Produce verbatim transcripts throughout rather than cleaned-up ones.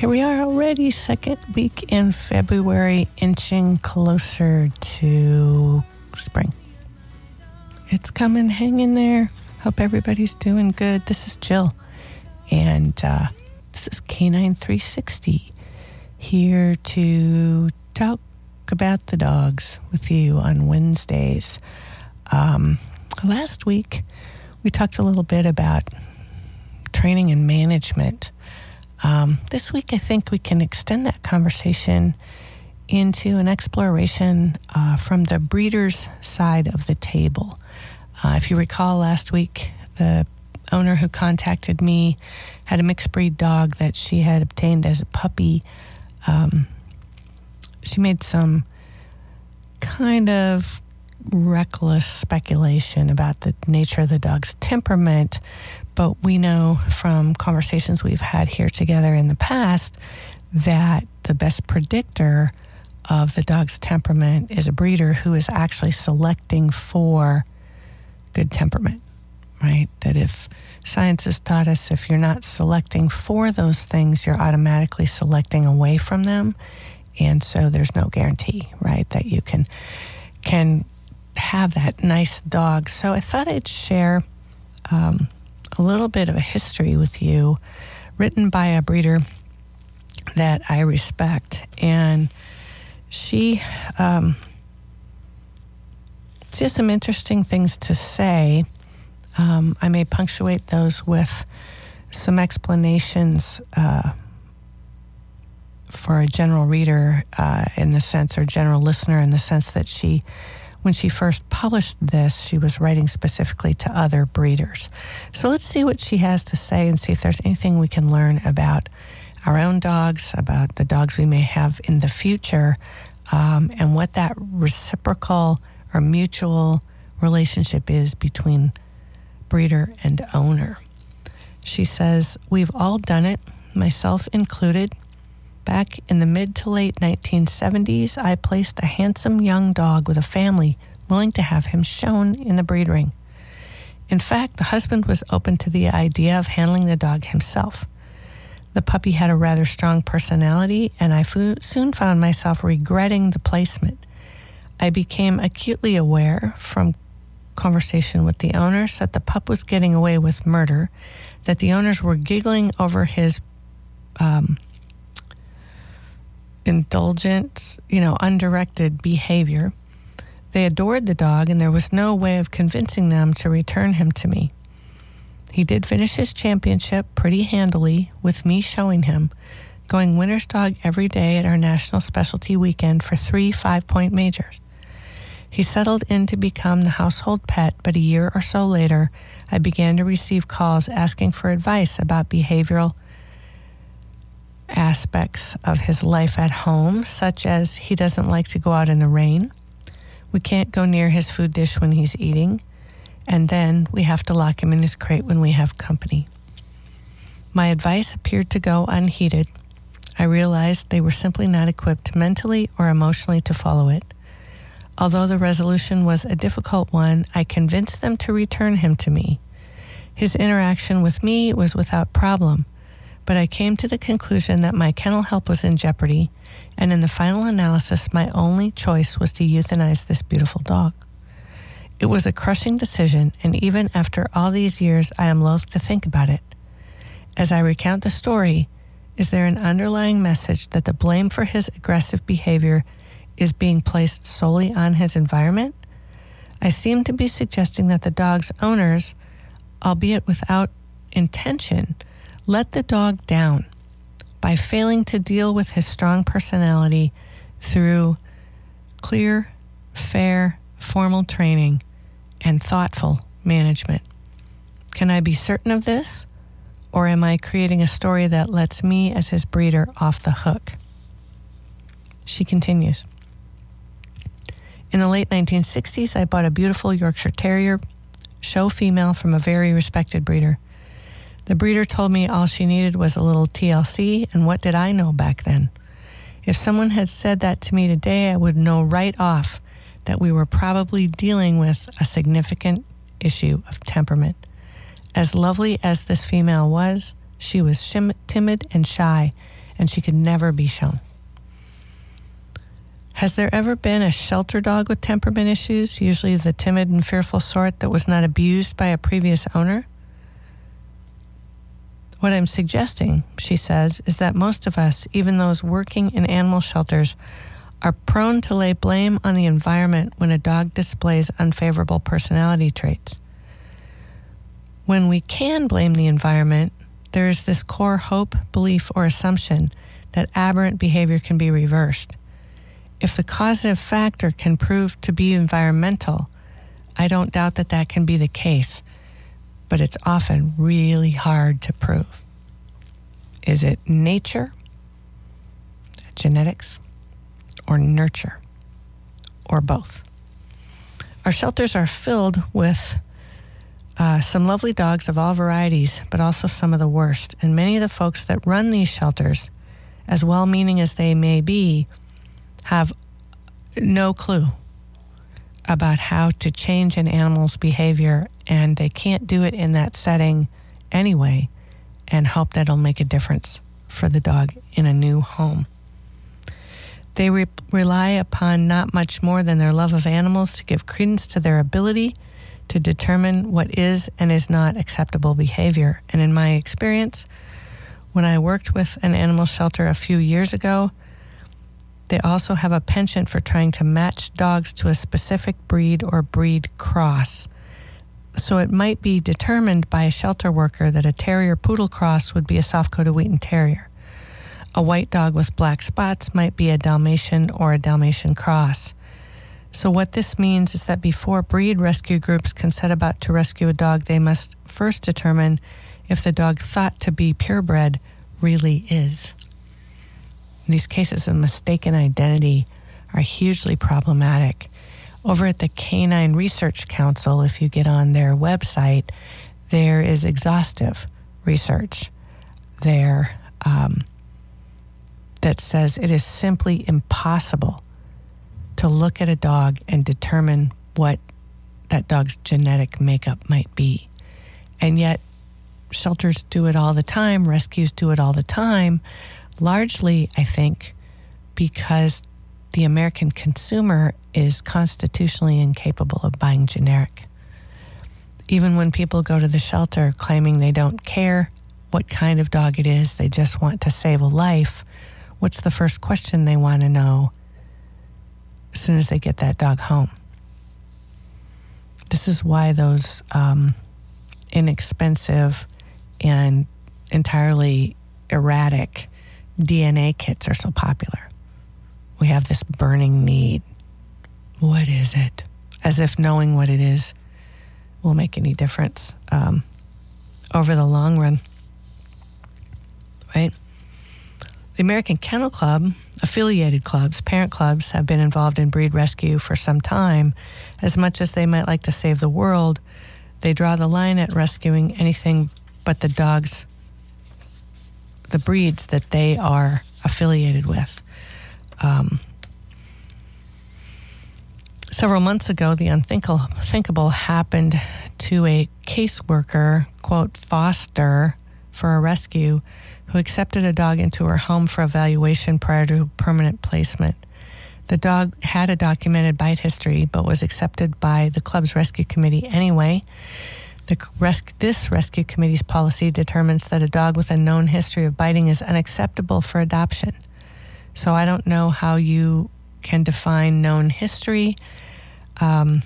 Here we are already, second week in February, inching closer to spring. It's coming, hang in there. Hope everybody's doing good. This is Jill, and uh, this is K nine three sixty, here to talk about the dogs with you on Wednesdays. Um, last week, we talked a little bit about training and management. Um, this week, I think we can extend that conversation into an exploration uh, from the breeder's side of the table. Uh, if you recall, last week, the owner who contacted me had a mixed breed dog that she had obtained as a puppy. Um, she made some kind of reckless speculation about the nature of the dog's temperament, but we know from conversations we've had here together in the past that the best predictor of the dog's temperament is a breeder who is actually selecting for good temperament, right? That if science has taught us, if you're not selecting for those things, you're automatically selecting away from them. And so there's no guarantee, right, that you can can have that nice dog. So I thought I'd share um, a little bit of a history with you, written by a breeder that I respect. And she um, she has some interesting things to say. Um, I may punctuate those with some explanations uh, for a general reader uh, in the sense, or general listener in the sense that she, when she first published this, she was writing specifically to other breeders. So let's see what she has to say and see if there's anything we can learn about our own dogs, about the dogs we may have in the future, um, and what that reciprocal or mutual relationship is between breeder and owner. She says, "We've all done it, myself included. Back in the mid to late nineteen seventies, I placed a handsome young dog with a family willing to have him shown in the breed ring. In fact, the husband was open to the idea of handling the dog himself. The puppy had a rather strong personality, and I fo- soon found myself regretting the placement. I became acutely aware from conversation with the owners that the pup was getting away with murder, that the owners were giggling over his um, indulgent, you know, undirected behavior. They adored the dog, and there was no way of convincing them to return him to me. He did finish his championship pretty handily with me showing him, going winner's dog every day at our national specialty weekend for three five-point majors. He settled in to become the household pet, but a year or so later, I began to receive calls asking for advice about behavioral aspects of his life at home, such as he doesn't like to go out in the rain, we can't go near his food dish when he's eating, and then we have to lock him in his crate when we have company. My advice appeared to go unheeded. I realized they were simply not equipped mentally or emotionally to follow it. Although the resolution was a difficult one, I convinced them to return him to me. His interaction with me was without problem, but I came to the conclusion that my kennel help was in jeopardy, and in the final analysis, my only choice was to euthanize this beautiful dog. It was a crushing decision, and even after all these years, I am loath to think about it. As I recount the story, is there an underlying message that the blame for his aggressive behavior is being placed solely on his environment? I seem to be suggesting that the dog's owners, albeit without intention, let the dog down by failing to deal with his strong personality through clear, fair, formal training and thoughtful management. Can I be certain of this, or am I creating a story that lets me as his breeder off the hook?" She continues, "In the late nineteen sixties, I bought a beautiful Yorkshire Terrier, show female, from a very respected breeder. The breeder told me all she needed was a little T L C, and what did I know back then? If someone had said that to me today, I would know right off that we were probably dealing with a significant issue of temperament. As lovely as this female was, she was shim- timid and shy, and she could never be shown. Has there ever been a shelter dog with temperament issues, usually the timid and fearful sort that was not abused by a previous owner? What I'm suggesting, she says, is that most of us, even those working in animal shelters, are prone to lay blame on the environment when a dog displays unfavorable personality traits. When we can blame the environment, there is this core hope, belief, or assumption that aberrant behavior can be reversed. If the causative factor can prove to be environmental, I don't doubt that that can be the case, but it's often really hard to prove. Is it nature, genetics, or nurture, or both? Our shelters are filled with uh, some lovely dogs of all varieties, but also some of the worst. And many of the folks that run these shelters, as well-meaning as they may be, have no clue about how to change an animal's behavior, and they can't do it in that setting anyway and hope that it'll make a difference for the dog in a new home. They re- rely upon not much more than their love of animals to give credence to their ability to determine what is and is not acceptable behavior. And in my experience, when I worked with an animal shelter a few years ago, they also have a penchant for trying to match dogs to a specific breed or breed cross. So it might be determined by a shelter worker that a terrier-poodle cross would be a South Dakota Wheaten Terrier. A white dog with black spots might be a Dalmatian or a Dalmatian cross. So what this means is that before breed rescue groups can set about to rescue a dog, they must first determine if the dog thought to be purebred really is. These cases of mistaken identity are hugely problematic. Over at the Canine Research Council, if you get on their website, there is exhaustive research there um, that says it is simply impossible to look at a dog and determine what that dog's genetic makeup might be. And yet, shelters do it all the time, rescues do it all the time, largely, I think, because the American consumer is constitutionally incapable of buying generic. Even when people go to the shelter claiming they don't care what kind of dog it is, they just want to save a life, what's the first question they want to know as soon as they get that dog home? This is why those um, inexpensive and entirely erratic D N A kits are so popular. We have this burning need. What is it? As if knowing what it is will make any difference um, over the long run, right? The American Kennel Club, affiliated clubs, parent clubs, have been involved in breed rescue for some time. As much as they might like to save the world, they draw the line at rescuing anything but the dogs, the breeds that they are affiliated with. Um, several months ago, the unthinkable happened to a caseworker, quote, foster for a rescue, who accepted a dog into her home for evaluation prior to permanent placement. The dog had a documented bite history, but was accepted by the club's rescue committee anyway. The res- this rescue committee's policy determines that a dog with a known history of biting is unacceptable for adoption. So I don't know how you can define known history. Um,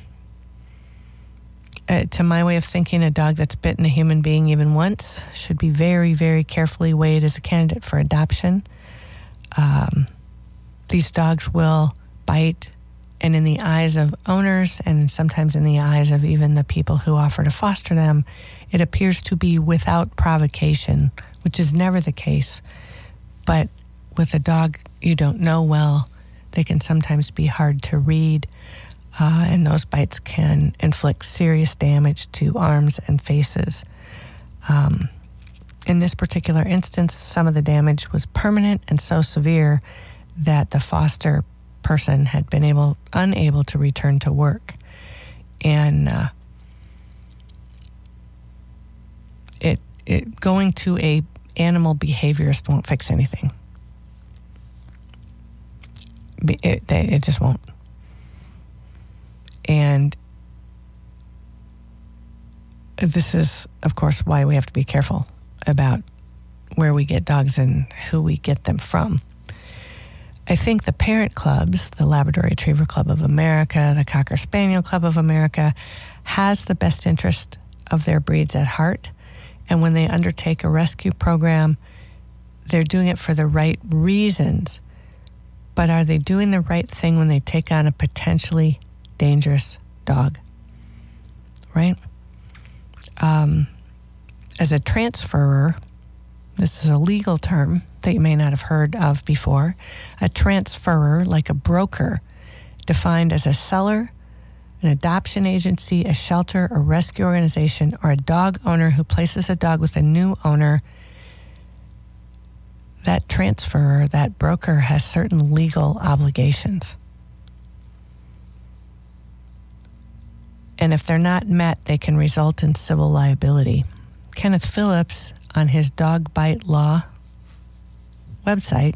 uh, to my way of thinking, a dog that's bitten a human being even once should be very, very carefully weighed as a candidate for adoption. Um, these dogs will bite. And in the eyes of owners, and sometimes in the eyes of even the people who offer to foster them, it appears to be without provocation, which is never the case. But with a dog you don't know well, they can sometimes be hard to read, uh, and those bites can inflict serious damage to arms and faces. Um, in this particular instance, some of the damage was permanent and so severe that the foster person had been able, unable to return to work. And uh, it, it going to a animal behaviorist won't fix anything. be, it, they, it just won't. And this is, of course, why we have to be careful about where we get dogs and who we get them from. I think the parent clubs, the Labrador Retriever Club of America, the Cocker Spaniel Club of America, has the best interest of their breeds at heart. And when they undertake a rescue program, they're doing it for the right reasons. But are they doing the right thing when they take on a potentially dangerous dog? Right? Um, as a transferer, this is a legal term that you may not have heard of before. A transferer, like a broker, defined as a seller, an adoption agency, a shelter, a rescue organization, or a dog owner who places a dog with a new owner. That transferer, that broker, has certain legal obligations. And if they're not met, they can result in civil liability. Kenneth Phillips, on his dog bite law website,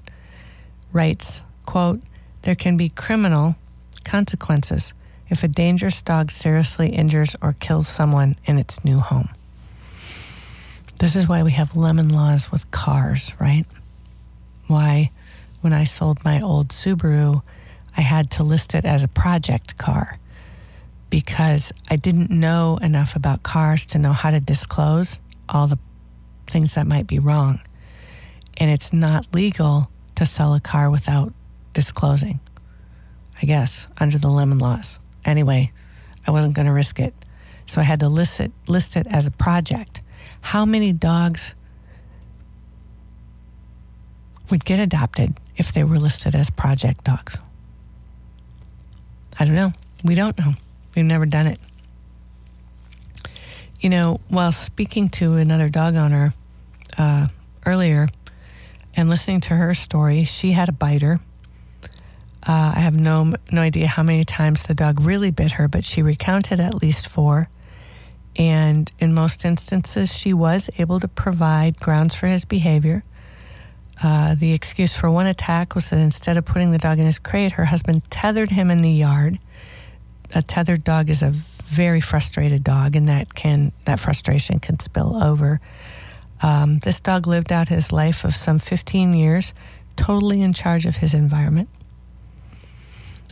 writes, quote, "There can be criminal consequences if a dangerous dog seriously injures or kills someone in its new home." This is why we have lemon laws with cars, right? Why, when I sold my old Subaru, I had to list it as a project car, because I didn't know enough about cars to know how to disclose all the things that might be wrong. And it's not legal to sell a car without disclosing, I guess, under the lemon laws. Anyway, I wasn't going to risk it. So I had to list it, list it as a project. How many dogs would get adopted if they were listed as project dogs? I don't know. We don't know. We've never done it. You know, while speaking to another dog owner uh, earlier and listening to her story, she had a biter. Uh, I have no no idea how many times the dog really bit her, but she recounted at least four. And in most instances, she was able to provide grounds for his behavior. Uh, the excuse for one attack was that instead of putting the dog in his crate, her husband tethered him in the yard. A tethered dog is a very frustrated dog, and that can that frustration can spill over. Um, this dog lived out his life of some fifteen years, totally in charge of his environment.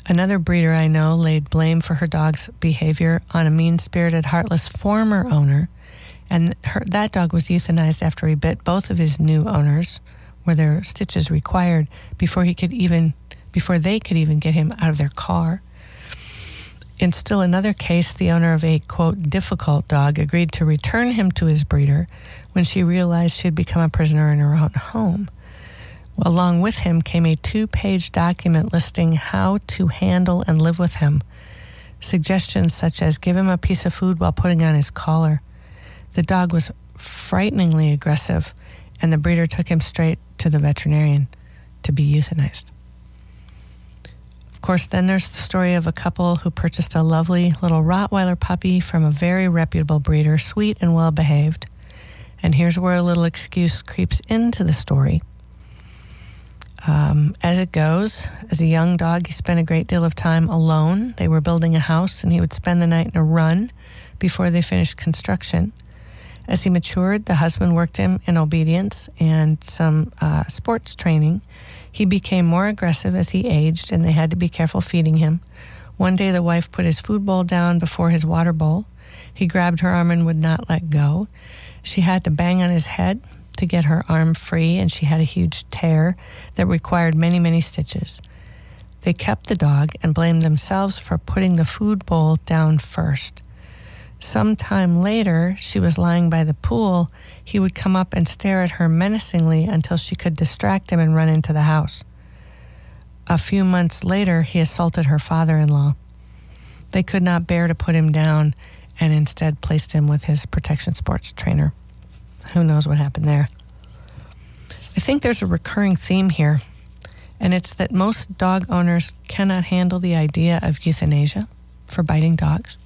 Another breeder I know laid blame for her dog's behavior on a mean-spirited, heartless former owner, and her, that dog was euthanized after he bit both of his new owners, where their stitches required, before he could even before they could even get him out of their car. In still another case, the owner of a, quote, difficult dog agreed to return him to his breeder when she realized she had become a prisoner in her own home. Along with him came a two-page document listing how to handle and live with him. Suggestions such as give him a piece of food while putting on his collar. The dog was frighteningly aggressive, and the breeder took him straight to the veterinarian to be euthanized. Of course, then there's the story of a couple who purchased a lovely little Rottweiler puppy from a very reputable breeder, sweet and well-behaved. And here's where a little excuse creeps into the story. Um, as it goes, as a young dog, he spent a great deal of time alone. They were building a house, and he would spend the night in a run before they finished construction. As he matured, the husband worked him in obedience and some uh, sports training. He became more aggressive as he aged, and they had to be careful feeding him. One day, the wife put his food bowl down before his water bowl. He grabbed her arm and would not let go. She had to bang on his head to get her arm free, and she had a huge tear that required many, many stitches. They kept the dog and blamed themselves for putting the food bowl down first. Sometime later, she was lying by the pool. He would come up and stare at her menacingly until she could distract him and run into the house. A few months later, he assaulted her father-in-law. They could not bear to put him down and instead placed him with his protection sports trainer. Who knows what happened there? I think there's a recurring theme here, and it's that most dog owners cannot handle the idea of euthanasia for biting dogs.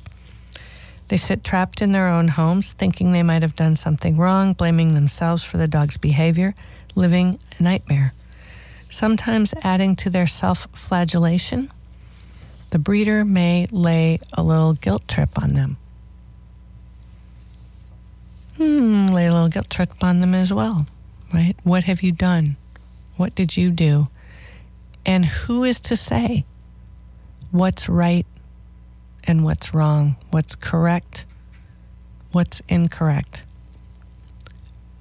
They sit trapped in their own homes, thinking they might have done something wrong, blaming themselves for the dog's behavior, living a nightmare. sometimes adding to their self-flagellation. The breeder may lay a little guilt trip on them. Hmm, lay a little guilt trip on them as well, right? What have you done? What did you do? And who is to say what's right and what's wrong, what's correct, what's incorrect?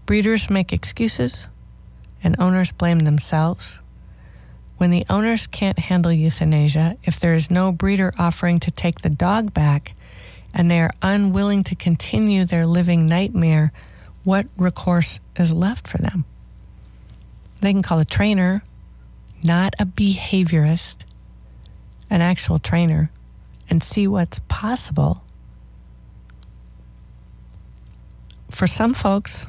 Breeders make excuses, and owners blame themselves. When the owners can't handle euthanasia, if there is no breeder offering to take the dog back, and they are unwilling to continue their living nightmare, what recourse is left for them? They can call a trainer, not a behaviorist, an actual trainer, and see what's possible. For some folks,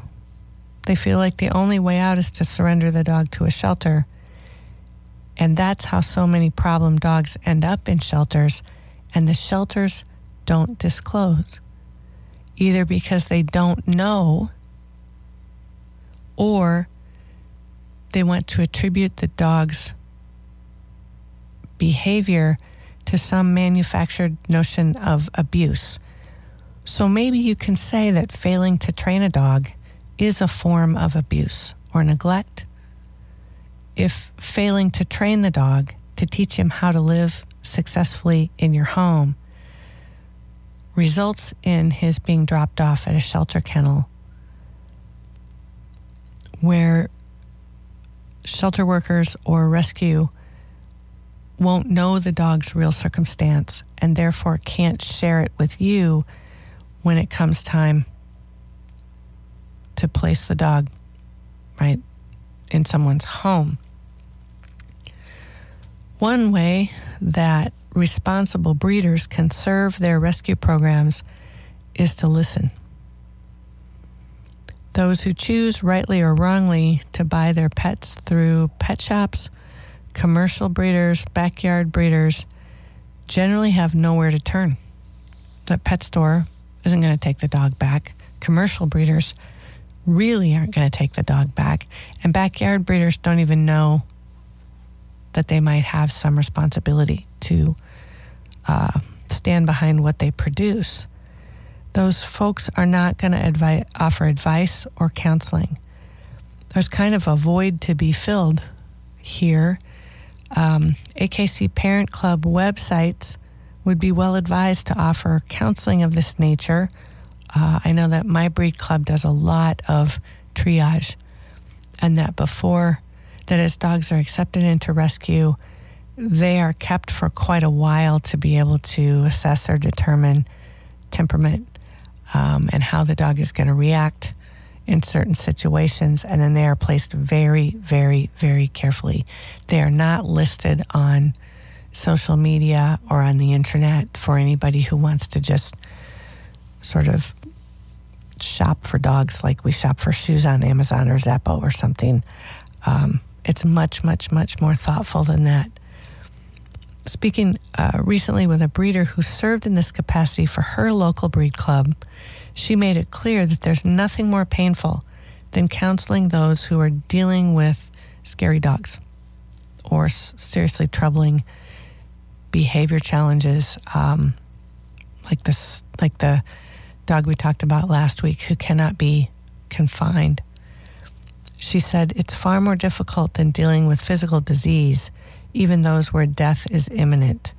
they feel like the only way out is to surrender the dog to a shelter. And that's how so many problem dogs end up in shelters, and the shelters don't disclose, either because they don't know or they want to attribute the dog's behavior to some manufactured notion of abuse. So maybe you can say that failing to train a dog is a form of abuse or neglect, if failing to train the dog to teach him how to live successfully in your home results in his being dropped off at a shelter kennel where shelter workers or rescue won't know the dog's real circumstance and therefore can't share it with you when it comes time to place the dog, right, in someone's home. One way that responsible breeders can serve their rescue programs is to listen. Those who choose, rightly or wrongly, to buy their pets through pet shops, commercial breeders, backyard breeders, generally have nowhere to turn. The pet store isn't going to take the dog back. Commercial breeders really aren't going to take the dog back. And backyard breeders don't even know that they might have some responsibility to uh, stand behind what they produce. Those folks are not going to advi- offer advice or counseling. There's kind of a void to be filled here. Um, A K C Parent Club websites would be well advised to offer counseling of this nature. Uh, I know that my breed club does a lot of triage, and that before, that as dogs are accepted into rescue, they are kept for quite a while to be able to assess or determine temperament um, and how the dog is going to react in certain situations, and then they are placed very, very, very carefully. They are not listed on social media or on the internet for anybody who wants to just sort of shop for dogs like we shop for shoes on Amazon or Zappo or something. Um, it's much, much, much more thoughtful than that. Speaking uh, recently with a breeder who served in this capacity for her local breed club, she made it clear that there's nothing more painful than counseling those who are dealing with scary dogs or s- seriously troubling behavior challenges, um, like this, like the dog we talked about last week who cannot be confined. She said, it's far more difficult than dealing with physical disease, even those where death is imminent.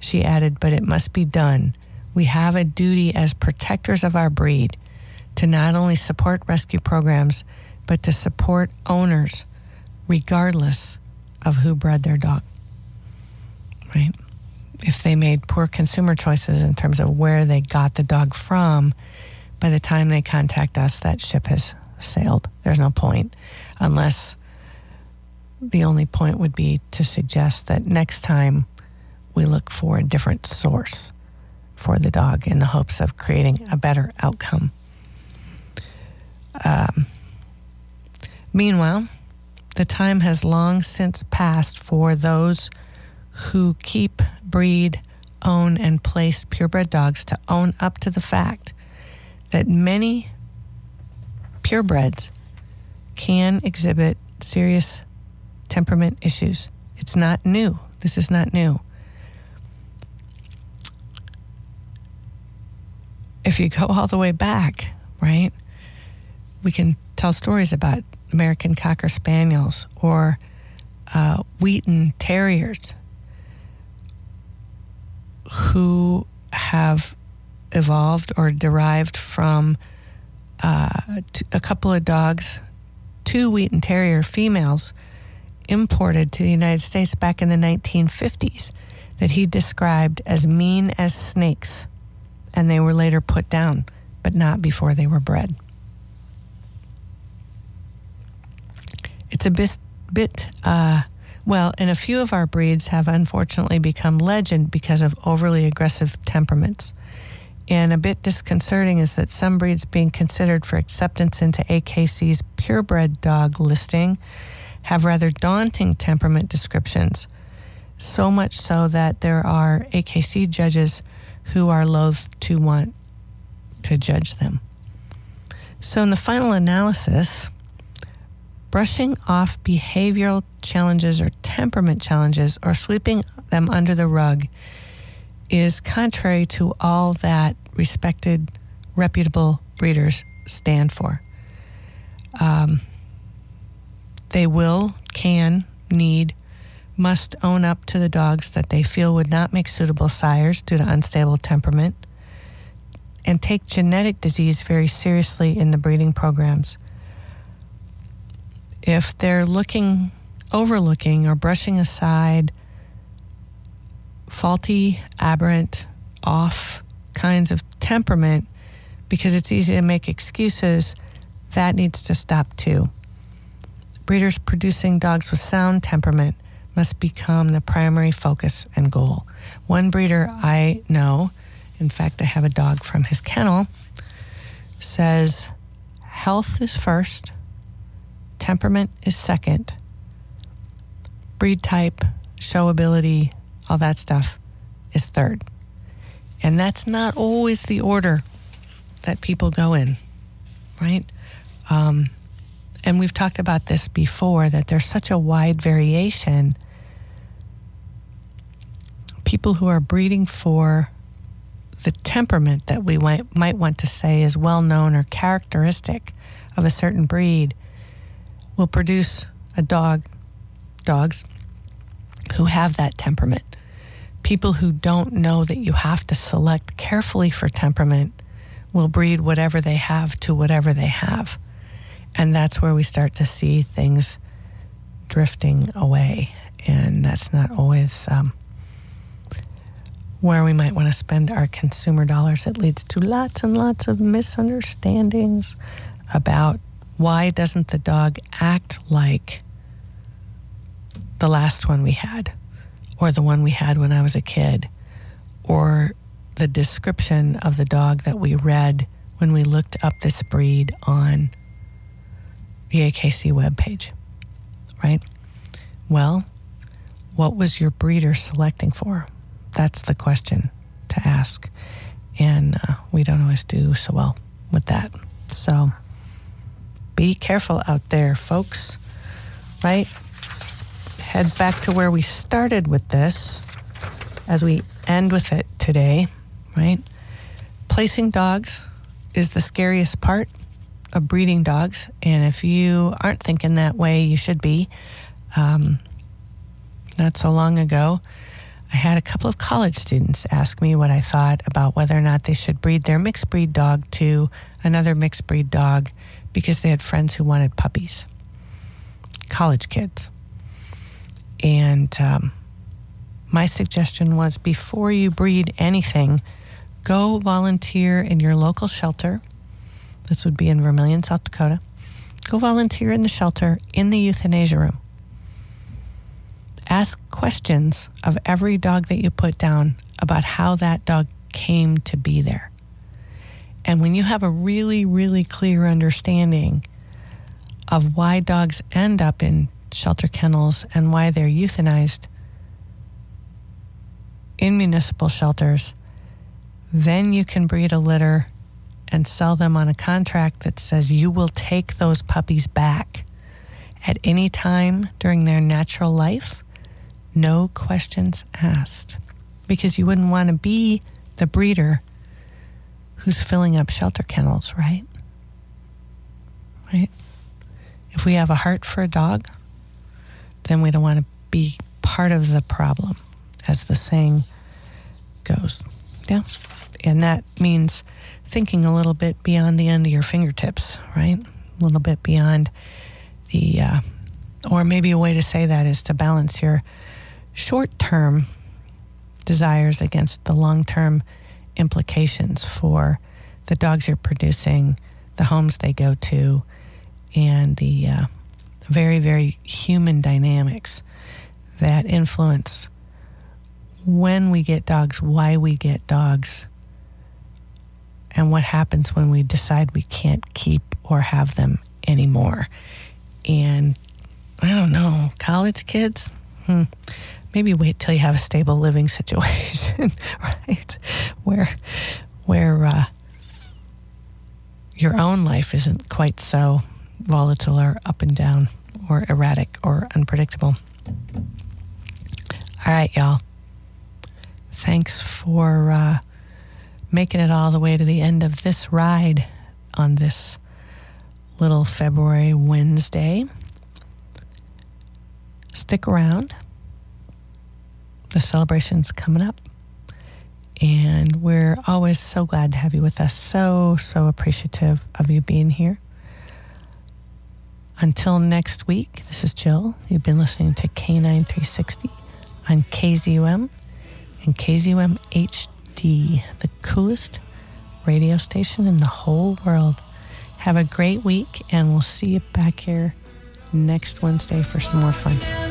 She added, but it must be done. We have a duty as protectors of our breed to not only support rescue programs, but to support owners, regardless of who bred their dog, right? If they made poor consumer choices in terms of where they got the dog from, by the time they contact us, that ship has sailed. There's no point, unless the only point would be to suggest that next time we look for a different source for the dog in the hopes of creating a better outcome. Um, meanwhile, the time has long since passed for those who keep, breed, own, and place purebred dogs to own up to the fact that many purebreds can exhibit serious temperament issues. It's not new. This is not new. If you go all the way back, right, we can tell stories about American Cocker Spaniels or uh, Wheaten Terriers who have evolved or derived from uh, t- a couple of dogs, two Wheaten Terrier females imported to the United States back in the nineteen fifties that he described as mean as snakes, and they were later put down, but not before they were bred. It's a bit, bit uh, well, and a few of our breeds have unfortunately become legend because of overly aggressive temperaments. And a bit disconcerting is that some breeds being considered for acceptance into A K C's purebred dog listing have rather daunting temperament descriptions, so much so that there are A K C judges who are loath to want to judge them. So in the final analysis, brushing off behavioral challenges or temperament challenges or sweeping them under the rug is contrary to all that respected, reputable breeders stand for. Um, they will, can, need, must own up to the dogs that they feel would not make suitable sires due to unstable temperament, and take genetic disease very seriously in the breeding programs. If they're looking, overlooking, or brushing aside faulty, aberrant, off kinds of temperament because it's easy to make excuses, that needs to stop too. Breeders producing dogs with sound temperament must become the primary focus and goal. One breeder I know, in fact, I have a dog from his kennel, says health is first, temperament is second, breed type, showability, all that stuff is third. And that's not always the order that people go in, right? Um, and we've talked about this before, that there's such a wide variation. People who are breeding for the temperament that we might, might want to say is well-known or characteristic of a certain breed will produce a dog, dogs who have that temperament. People who don't know that you have to select carefully for temperament will breed whatever they have to whatever they have. And that's where we start to see things drifting away. And that's not always um, where we might want to spend our consumer dollars. It leads to lots and lots of misunderstandings about why doesn't the dog act like the last one we had, or the one we had when I was a kid, or the description of the dog that we read when we looked up this breed on the A K C webpage, right? Well, what was your breeder selecting for? That's the question to ask. And uh, we don't always do so well with that. So be careful out there, folks, right? Head back to where we started with this as we end with it today, right? Placing dogs is the scariest part of breeding dogs, and if you aren't thinking that way, you should be. Um, not so long ago, I had a couple of college students ask me what I thought about whether or not they should breed their mixed breed dog to another mixed breed dog because they had friends who wanted puppies. College kids. And um, my suggestion was, before you breed anything, go volunteer in your local shelter. This would be in Vermillion, South Dakota. Go volunteer in the shelter in the euthanasia room. Ask questions of every dog that you put down about how that dog came to be there. And when you have a really, really clear understanding of why dogs end up in shelter kennels and why they're euthanized in municipal shelters, then you can breed a litter and sell them on a contract that says you will take those puppies back at any time during their natural life, no questions asked, because you wouldn't want to be the breeder who's filling up shelter kennels, right? Right? If we have a heart for a dog, then we don't want to be part of the problem, as the saying goes. Yeah. And that means thinking a little bit beyond the end of your fingertips, right? A little bit beyond the, uh, or maybe a way to say that is to balance your short-term desires against the long-term implications for the dogs you're producing, the homes they go to, and the uh, very, very human dynamics that influence when we get dogs, why we get dogs, and what happens when we decide we can't keep or have them anymore. And I don't know, college kids, hmm, maybe wait till you have a stable living situation, right? Where, where uh, your own life isn't quite so volatile or up and down or erratic or unpredictable. All right, y'all. Thanks for uh, making it all the way to the end of this ride on this little February Wednesday. Stick around. The celebration's coming up. And we're always so glad to have you with us. So, so appreciative of you being here. Until next week, this is Jill. You've been listening to K nine three sixty on K Z U M and K Z U M H D, the coolest radio station in the whole world. Have a great week, and we'll see you back here next Wednesday for some more fun.